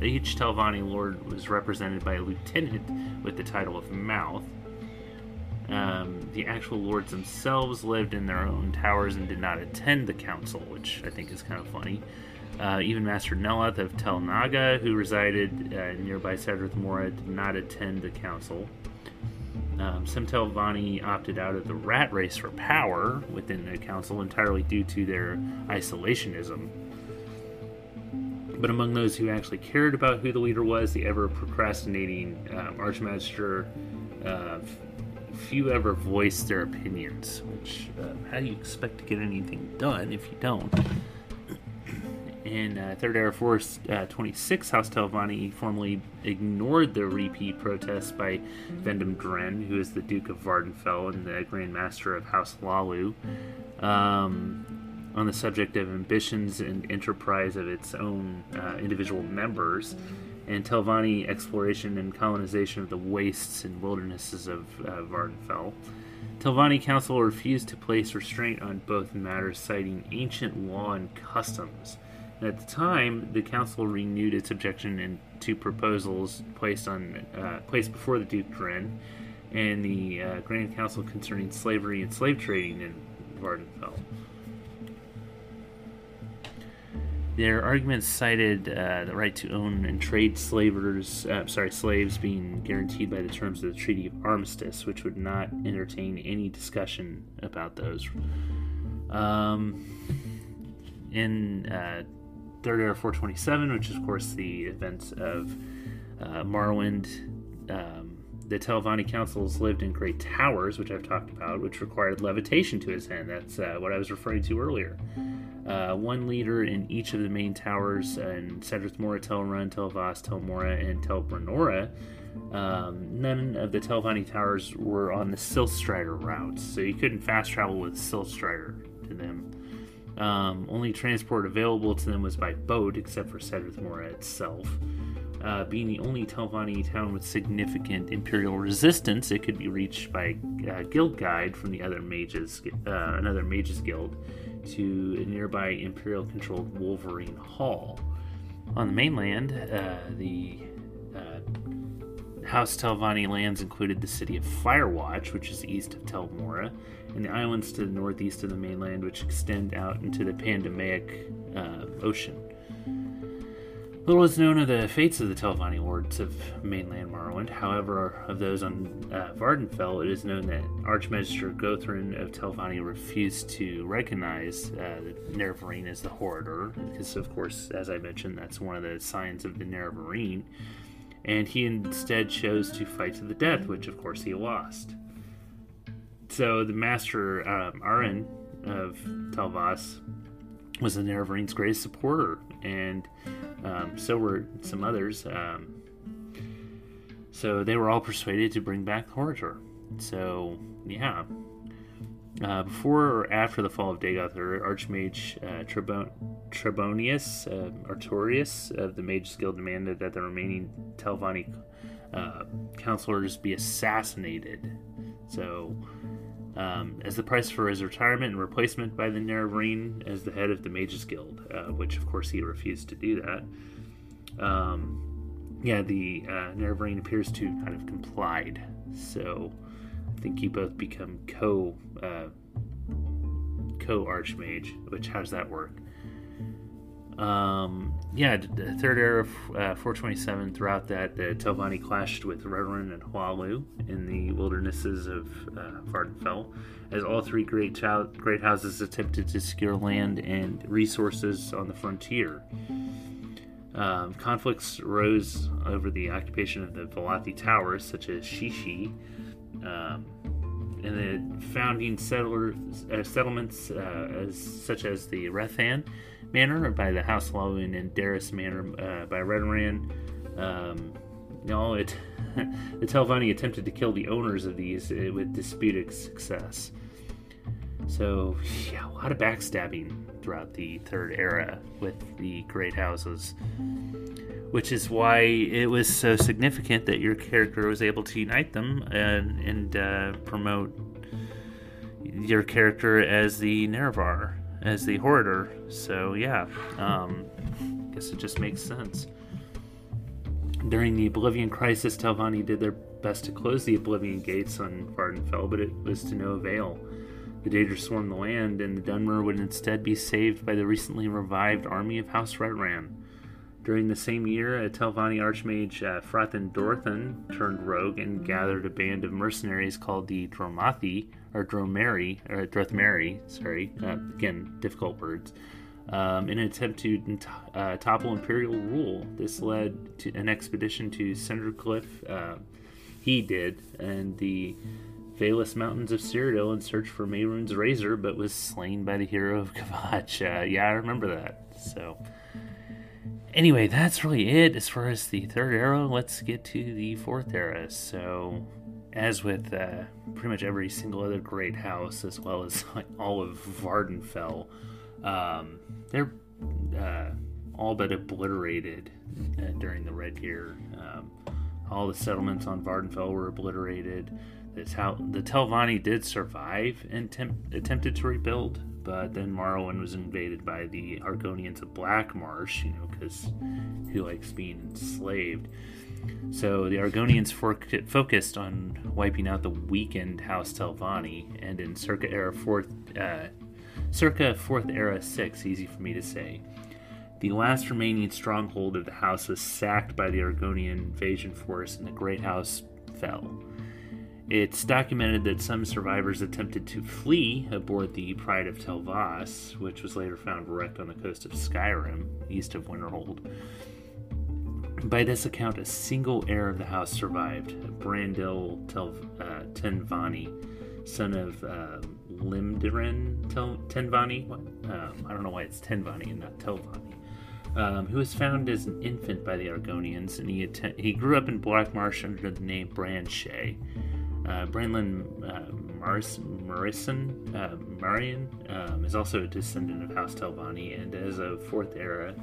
each Telvanni lord was represented by a lieutenant with the title of Mouth. The actual lords themselves lived in their own towers and did not attend the council, which I think is kind of funny. Even Master Neloth of Tel Naga, who resided nearby Sadrath Mora, did not attend the council. Some Telvanni opted out of the rat race for power within the council entirely due to their isolationism. But among those who actually cared about who the leader was, the ever-procrastinating Archmagister, few ever voiced their opinions, which, how do you expect to get anything done if you don't? In Third Era Force 26, House Telvanni formally ignored the repeat protests by Vendom Dren, who is the Duke of Vardenfell and the Grand Master of House Lalu, on the subject of ambitions and enterprise of its own individual members, and Telvanni exploration and colonization of the wastes and wildernesses of Vardenfell. Telvanni Council refused to place restraint on both matters, citing ancient law and customs. And at the time, the Council renewed its objection in two proposals placed before the Duke Dren and the Grand Council concerning slavery and slave trading in Vardenfell. Their arguments cited the right to own and trade slaves being guaranteed by the terms of the Treaty of Armistice, which would not entertain any discussion about those. In Third Era 427, which is, of course, the events of Morrowind, the Telvanni councils lived in great towers, which I've talked about, which required levitation to ascend. That's what I was referring to earlier. One leader in each of the main towers in Sadrath Mora, Telrun, Telvas, Telmora, and Telbranora. None of the Telvanni towers were on the Silstrider routes, so you couldn't fast travel with Silstrider to them. Only transport available to them was by boat, except for Sadrath Mora itself. Being the only Telvanni town with significant Imperial resistance, it could be reached by guild guide from the other mages, another mages guild, to a nearby Imperial-controlled Wolverine Hall. On the mainland, the House Telvanni lands included the city of Firewatch, which is east of Tel Mora, and the islands to the northeast of the mainland, which extend out into the Pandemaic Ocean. Little is known of the fates of the Telvanni lords of mainland Morrowind. However, of those on Vardenfell, it is known that Archmagister Gothrin of Telvanni refused to recognize the Nerevarine as the Horridor, because, of course, as I mentioned, that's one of the signs of the Nerevarine, and he instead chose to fight to the death, which, of course, he lost. So the Master Arin of Telvas was the Nerevarine's greatest supporter, and so were some others. So they were all persuaded to bring back the Horridor. So, yeah. Before or after the fall of Dagoth, Archmage Trebonius Artorius of the Mages Guild demanded that the remaining Telvanni counselors be assassinated. So, as the price for his retirement and replacement by the Nerevarine as the head of the Mages Guild, which of course he refused to do that. The Nerevarine appears to kind of complied, so I think you both become co-Archmage, which, how does that work? Yeah, the Third Era 427, throughout that, the Telvanni clashed with Rodan and Hualu in the wildernesses of Vardenfell, as all three great houses attempted to secure land and resources on the frontier. Conflicts rose over the occupation of the Valathi Towers, such as Shishi, and the founding settlements such as the Rethan Manor by the House Lowland and Daris Manor by Redoran. The Telvanni attempted to kill the owners of these with disputed success. So, yeah, a lot of backstabbing throughout the Third Era with the Great Houses, which is why it was so significant that your character was able to unite them and promote your character as the Nerevar, as the Hoarder. So, yeah, I guess it just makes sense. During the Oblivion Crisis, Telvanni did their best to close the Oblivion Gates on Vardenfell, but it was to no avail. The Daedra swarmed the land, and the Dunmer would instead be saved by the recently revived army of House Redoran. During the same year, a Telvanni archmage Frathen Dorthan turned rogue and gathered a band of mercenaries called the Drothmeri, again, difficult words, in an attempt to topple imperial rule. This led to an expedition to Cindercliff, and the Valus Mountains of Cyrodiil in search for Mehrunes Razor, but was slain by the hero of Kvatch. Yeah, I remember that. So, anyway, that's really it as far as the Third Era. Let's get to the Fourth Era. So, as with pretty much every single other great house, as well as all of Vardenfell, they're all but obliterated during the Red Year. All the settlements on Vardenfell were obliterated. The Telvanni did survive and attempted to rebuild, but then Morrowind was invaded by the Hargonians of Blackmarsh, because who likes being enslaved? So the Argonians focused on wiping out the weakened House Telvanni, and in circa 4th Era 6, easy for me to say, the last remaining stronghold of the house was sacked by the Argonian invasion force, and the Great House fell. It's documented that some survivors attempted to flee aboard the Pride of Tel'Vas, which was later found wrecked on the coast of Skyrim, east of Winterhold. By this account, a single heir of the house survived, Brandil Tenvani, son of Limdren Tenvani. I don't know why it's Tenvani and not Telvanni. Who was found as an infant by the Argonians, and he grew up in Blackmarsh under the name Brandshay. Marion is also a descendant of House Telvanni, and as of the Fourth Era,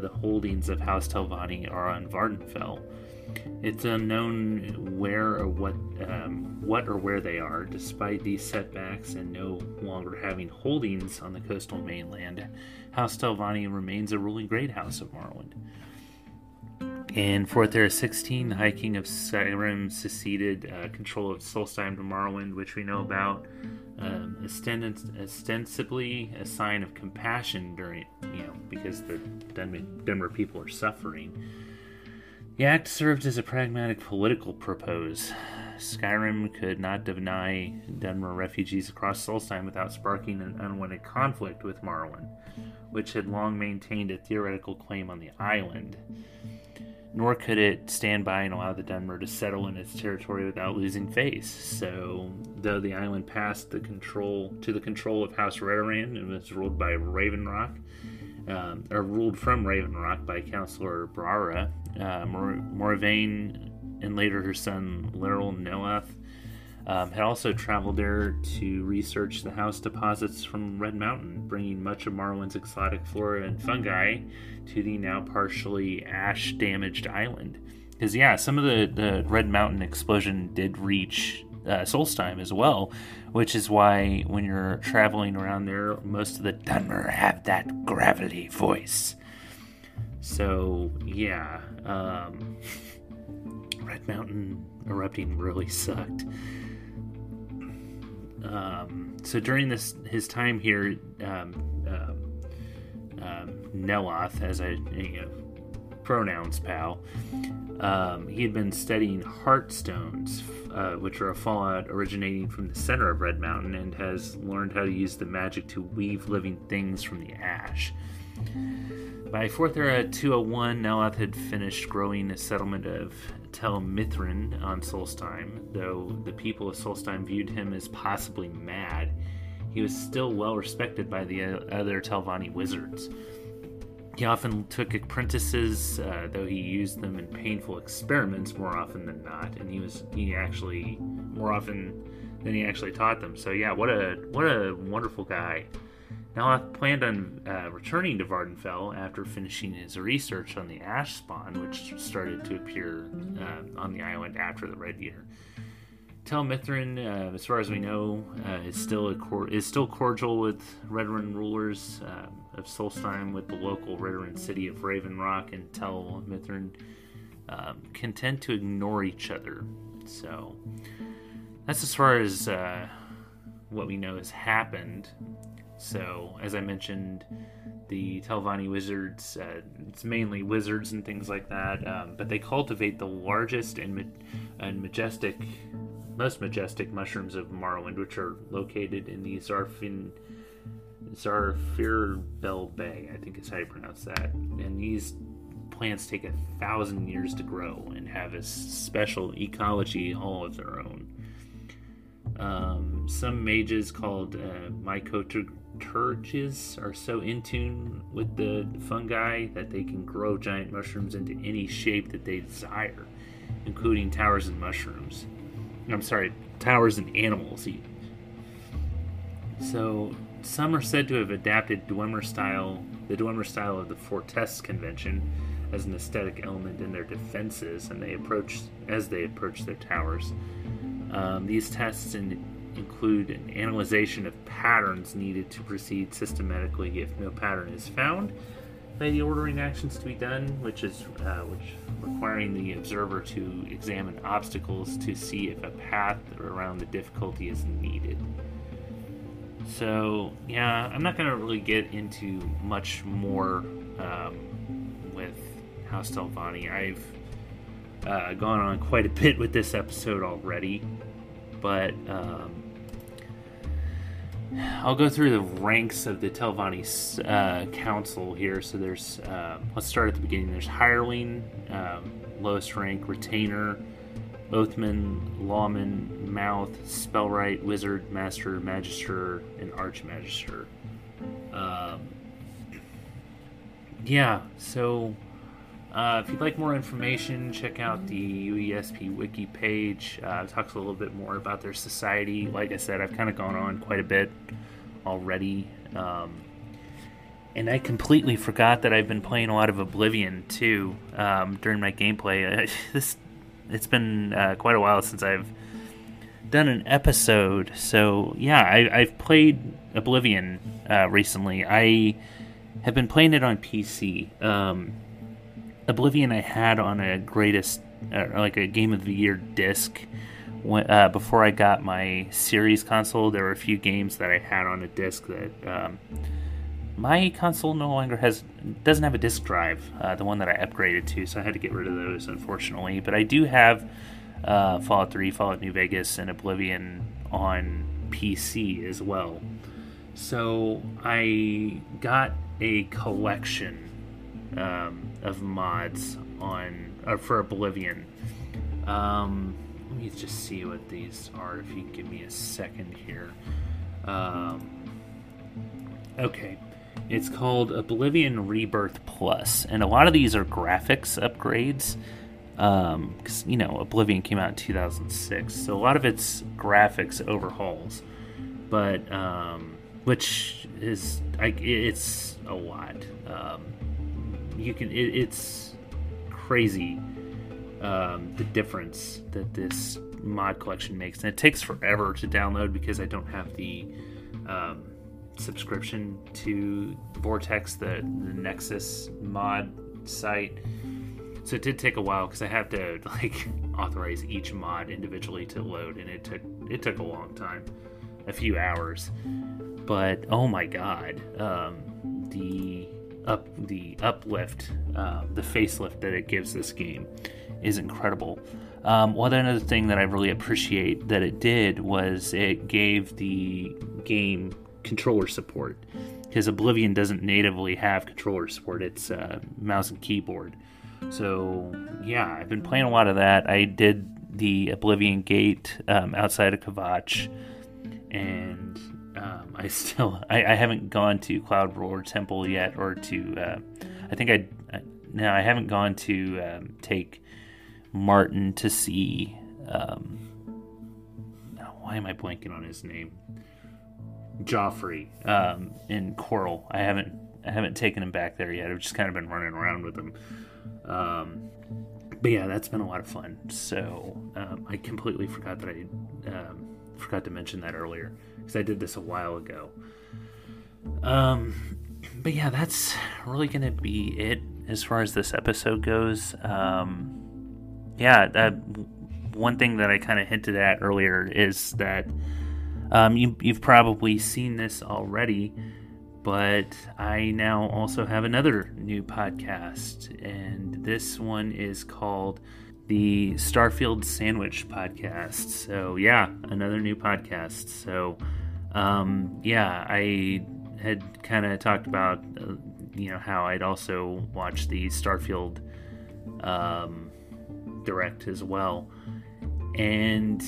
the holdings of House Telvanni are on Vardenfell. It's unknown where they are. Despite these setbacks and no longer having holdings on the coastal mainland, House Telvanni remains a ruling great house of Morrowind. In 4th Era 16, the High King of Skyrim seceded control of Solstheim to Morrowind, which we know about, ostensibly a sign of compassion because the Dunmer people are suffering. The act served as a pragmatic political propose. Skyrim could not deny Dunmer refugees across Solstheim without sparking an unwanted conflict with Morrowind, which had long maintained a theoretical claim on the island. Nor could it stand by and allow the Dunmer to settle in its territory without losing face. So, though the island passed to the control of House Redoran and was ruled by Ravenrock, ruled from Ravenrock by Councilor Brara, Morvaine, and later her son Laurel Nelath, had also traveled there to research the house deposits from Red Mountain, bringing much of Morrowind's exotic flora and fungi to the now partially ash-damaged island. Because, yeah, some of the Red Mountain explosion did reach Solstheim as well, which is why when you're traveling around there, most of the Dunmer have that gravelly voice. So, yeah, Red Mountain erupting really sucked. So during his time here, Neloth as a pronouns pal. He had been studying Heartstones, which are a fallout originating from the center of Red Mountain, and has learned how to use the magic to weave living things from the ash. By 4th Era 201, Neloth had finished growing a settlement of Tel Mithrin on Solstheim. Though the people of Solstheim viewed him as possibly mad, he was still well respected by the other Telvanni wizards. He often took apprentices, though he used them in painful experiments more often than not, and he actually more often than he actually taught them. So yeah, what a wonderful guy. Now I've planned on returning to Vardenfell after finishing his research on the ash spawn, which started to appear on the island after the Red Year. Tel Mithrin, as far as we know, is still cordial with Redoran rulers of Solstheim, with the local Redoran city of Raven Rock and Tel Mithrin content to ignore each other. So that's as far as what we know has happened. So as I mentioned, the Telvanni wizards, it's mainly wizards and things like that, but they cultivate the largest and most majestic mushrooms of Morrowind, which are located in the Zarfirbel Bay, I think is how you pronounce that. And these plants take 1,000 years to grow and have a special ecology all of their own. Some mages called mycoturges are so in tune with the fungi that they can grow giant mushrooms into any shape that they desire, including towers and animals. So some are said to have adapted the Dwemer style of the Fortes convention as an aesthetic element in their defenses, and as they approach their towers. These tests include an analyzation of patterns needed to proceed systematically. If no pattern is found by the ordering actions to be done, which requiring the observer to examine obstacles to see if a path around the difficulty is needed. So yeah, I'm not going to really get into much more with House Telvanni. I've gone on quite a bit with this episode already, but I'll go through the ranks of the Telvanni council here. So there's, let's start at the beginning. There's hireling, lowest rank, retainer, oathman, lawman, mouth, spellwright, wizard, master, magister, and archmagister. If you'd like more information, check out the UESP wiki page. It talks a little bit more about their society. Like I said, I've kind of gone on quite a bit already. And I completely forgot that I've been playing a lot of Oblivion, too, during my gameplay. It's been quite a while since I've done an episode. So, yeah, I've played Oblivion recently. I have been playing it on PC. Oblivion I had on a a Game of the Year disc before I got my series console. There were a few games that I had on a disc that my console no longer doesn't have a disc drive, the one that I upgraded to, so I had to get rid of those, unfortunately. But I do have Fallout 3, Fallout New Vegas, and Oblivion on PC as well. So I got a collection of mods for Oblivion. Let me just see what these are, if you can give me a second here. Okay, it's called Oblivion Rebirth Plus, and a lot of these are graphics upgrades, because Oblivion came out in 2006, so a lot of it's graphics overhauls, but which is it's a lot. It's crazy, the difference that this mod collection makes. And it takes forever to download because I don't have the subscription to Vortex, the Nexus mod site. So it did take a while because I have to authorize each mod individually to load, and it took a long time, a few hours. But oh my god, the the uplift, the facelift that it gives this game is incredible. Well, another thing that I really appreciate that it did was it gave the game controller support, because Oblivion doesn't natively have controller support. It's mouse and keyboard. So yeah, I've been playing a lot of that. I did the Oblivion Gate outside of Kvatch, and I haven't gone to Cloud Roar Temple yet, or to I haven't gone to take Martin to see why am I blanking on his name? Joffrey in Coral. I haven't taken him back there yet. I've just kind of been running around with him. But yeah, that's been a lot of fun. So I completely forgot that I forgot to mention that earlier, because I did this a while ago. But yeah, that's really going to be it as far as this episode goes. Yeah, that one thing that I kind of hinted at earlier is that you've probably seen this already, but I now also have another new podcast, and this one is called the Starfield Sandwich Podcast. So yeah, another new podcast. So yeah, I had kind of talked about how I'd also watched the Starfield Direct as well, and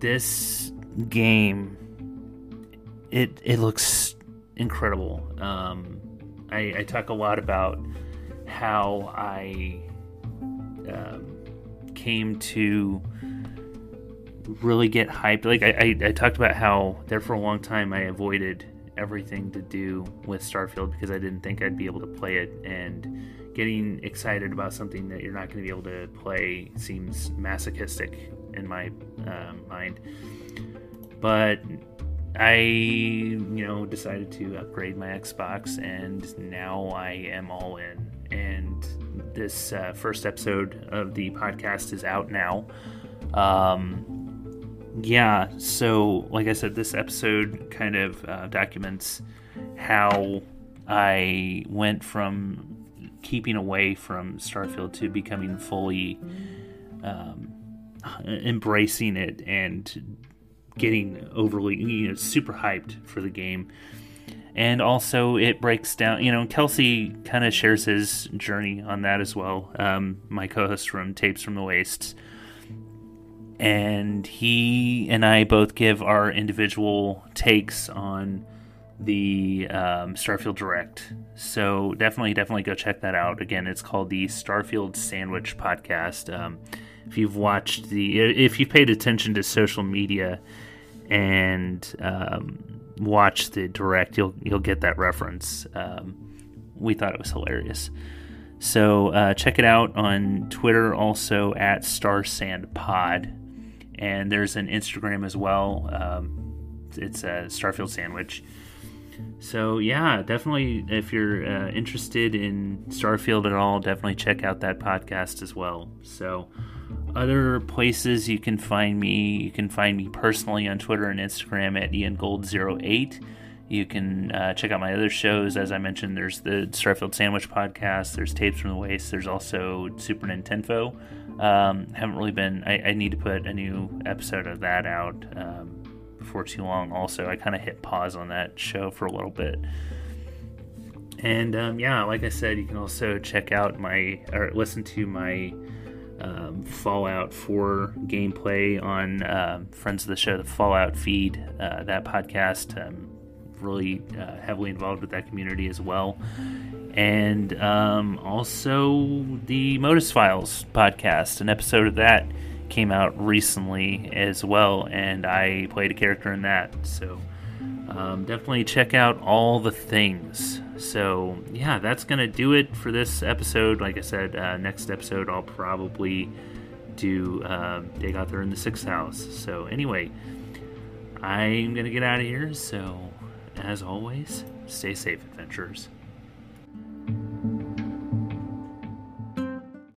this game, it looks incredible. I talk a lot about how I came to really get hyped. Like I talked about how there for a long time I avoided everything to do with Starfield because I didn't think I'd be able to play it, and getting excited about something that you're not going to be able to play seems masochistic in my mind. But I, decided to upgrade my Xbox, and now I am all in. And this first episode of the podcast is out now. Yeah, so like I said, this episode kind of documents how I went from keeping away from Starfield to becoming fully embracing it and getting overly, super hyped for the game. And also it breaks down, Kelsey kind of shares his journey on that as well. My co-host from Tapes from the Wastes. And he and I both give our individual takes on the Starfield Direct. So definitely go check that out. Again, it's called the Starfield Sandwich Podcast. If you've paid attention to social media and watched the Direct, you'll get that reference. We thought it was hilarious. So check it out on Twitter, also at StarSandPod, and there's an Instagram as well. It's a Starfield Sandwich. So yeah, definitely if you're interested in Starfield at all, definitely check out that podcast as well. So other places you can find me, personally on Twitter and Instagram at IanGold08. You can check out my other shows. As I mentioned, there's the Starfield Sandwich Podcast, there's Tapes from the Waste, there's also Super Nintendo. I need to put a new episode of that out before too long also. I kind of hit pause on that show for a little bit. And yeah, like I said, you can also check out listen to my Fallout 4 gameplay on Friends of the Show, the Fallout Feed, that podcast. Really heavily involved with that community as well, and also the Modus Files podcast. An episode of that came out recently as well, and I played a character in that. So definitely check out all the things. So yeah, that's gonna do it for this episode. Like I said, next episode I'll probably do Dig Out There in the Sixth House. So anyway, I'm gonna get out of here. So as always, stay safe, adventurers.